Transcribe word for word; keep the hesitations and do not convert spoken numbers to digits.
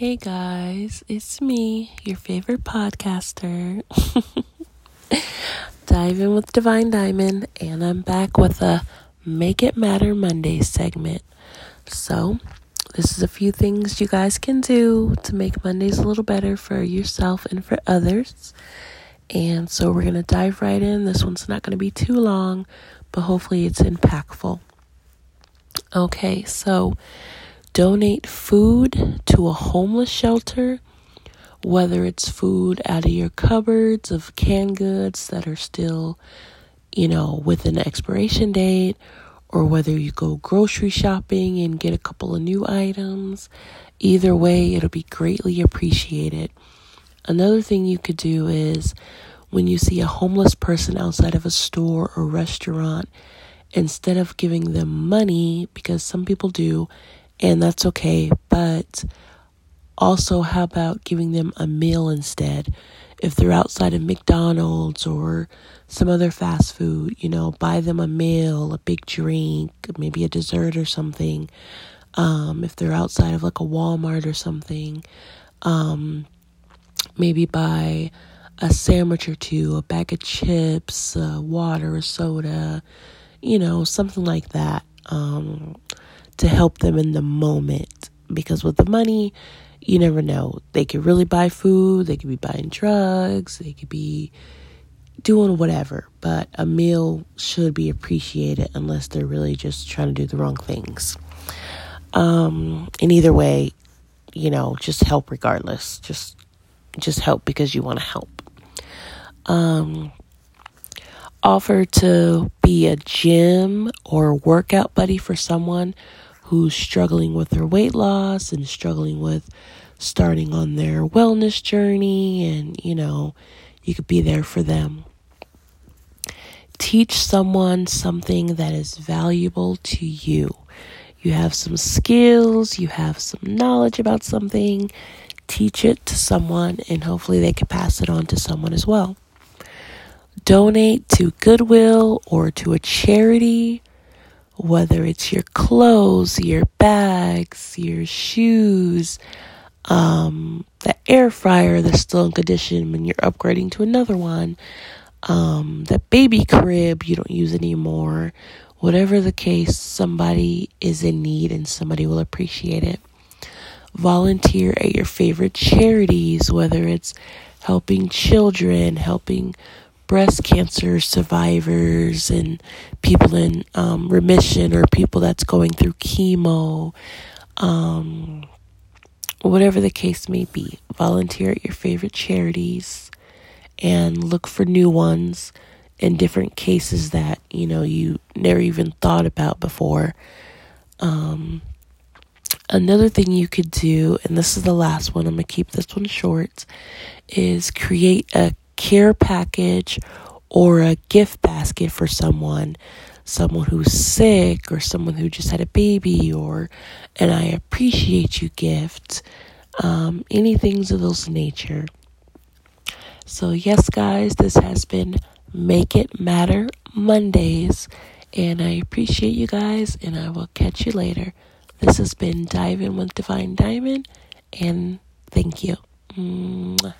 Hey guys, it's me, your favorite podcaster, Dive in with Divine Diamond, and I'm back with a Make It Matter Monday's segment. So, this is a few things you guys can do to make Mondays a little better for yourself and for others. And so we're going to dive right in. This one's not going to be too long, but hopefully it's impactful. Okay, so donate food to a homeless shelter, whether it's food out of your cupboards of canned goods that are still, you know, with an expiration date, or whether you go grocery shopping and get a couple of new items. Either way, it'll be greatly appreciated. Another thing you could do is when you see a homeless person outside of a store or restaurant, instead of giving them money, because some people do, and that's okay, but also how about giving them a meal instead? If they're outside of McDonald's or some other fast food, you know, buy them a meal, a big drink, maybe a dessert or something. Um, if they're outside of like a Walmart or something, um, maybe buy a sandwich or two, a bag of chips, uh, water or soda, you know, something like that. Um, to help them in the moment, because with the money, you never know. They could really buy food, they could be buying drugs, they could be doing whatever, but a meal should be appreciated unless they're really just trying to do the wrong things. Um, and either way, you know, just help regardless. Just just help because you want to help. Um, offer to be a gym or workout buddy for someone who's struggling with their weight loss and struggling with starting on their wellness journey, and you know, you could be there for them. Teach someone something that is valuable to you. You have some skills, you have some knowledge about something, teach it to someone, and hopefully they can pass it on to someone as well. Donate to Goodwill or to a charity, whether it's your clothes, your bags, your shoes, um, the air fryer that's still in condition when you're upgrading to another one, um, the baby crib you don't use anymore, whatever the case, somebody is in need and somebody will appreciate it. Volunteer at your favorite charities, whether it's helping children, helping breast cancer survivors and people in um, remission, or people that's going through chemo, um, whatever the case may be. Volunteer at your favorite charities and look for new ones in different cases that, you know, you never even thought about before. Um, another thing you could do, and this is the last one, I'm going to keep this one short, is create a care package or a gift basket for someone, someone who's sick or someone who just had a baby, or an I appreciate you gift, um, any things of those nature. So yes, guys, this has been Make It Matter Mondays, and I appreciate you guys, and I will catch you later. This has been Dive In with Divine Diamond, and thank you. Mwah.